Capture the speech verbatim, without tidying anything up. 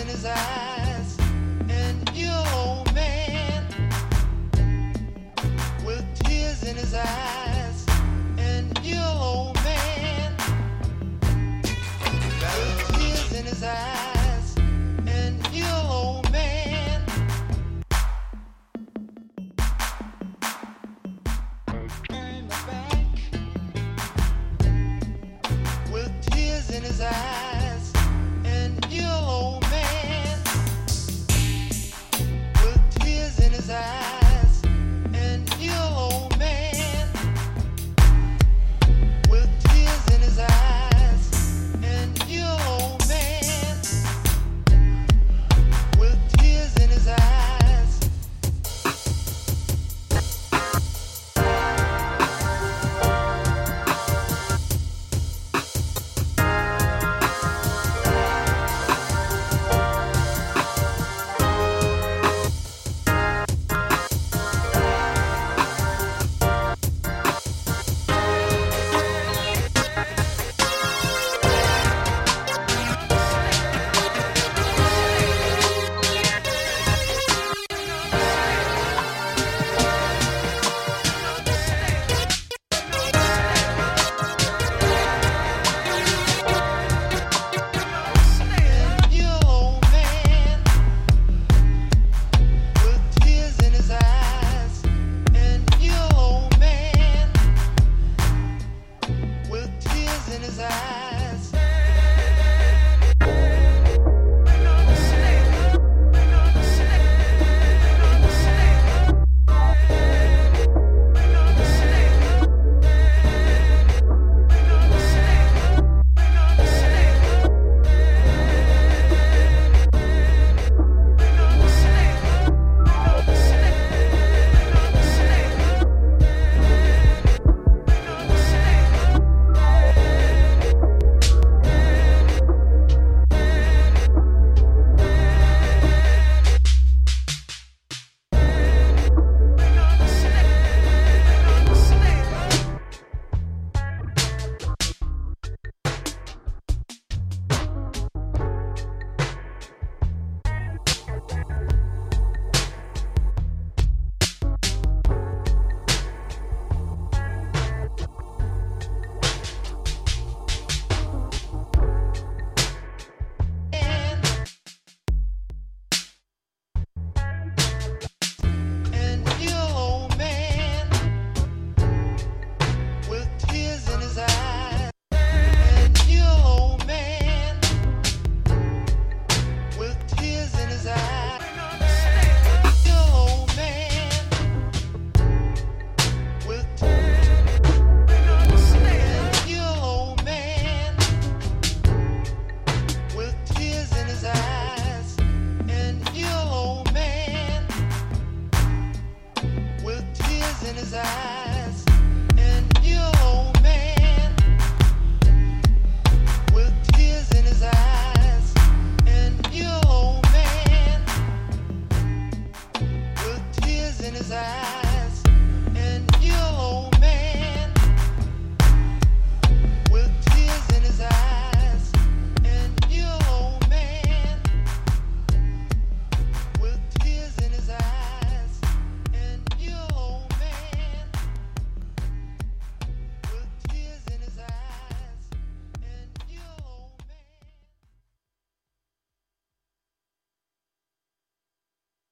in his eyes, an ill old man with tears in his eyes.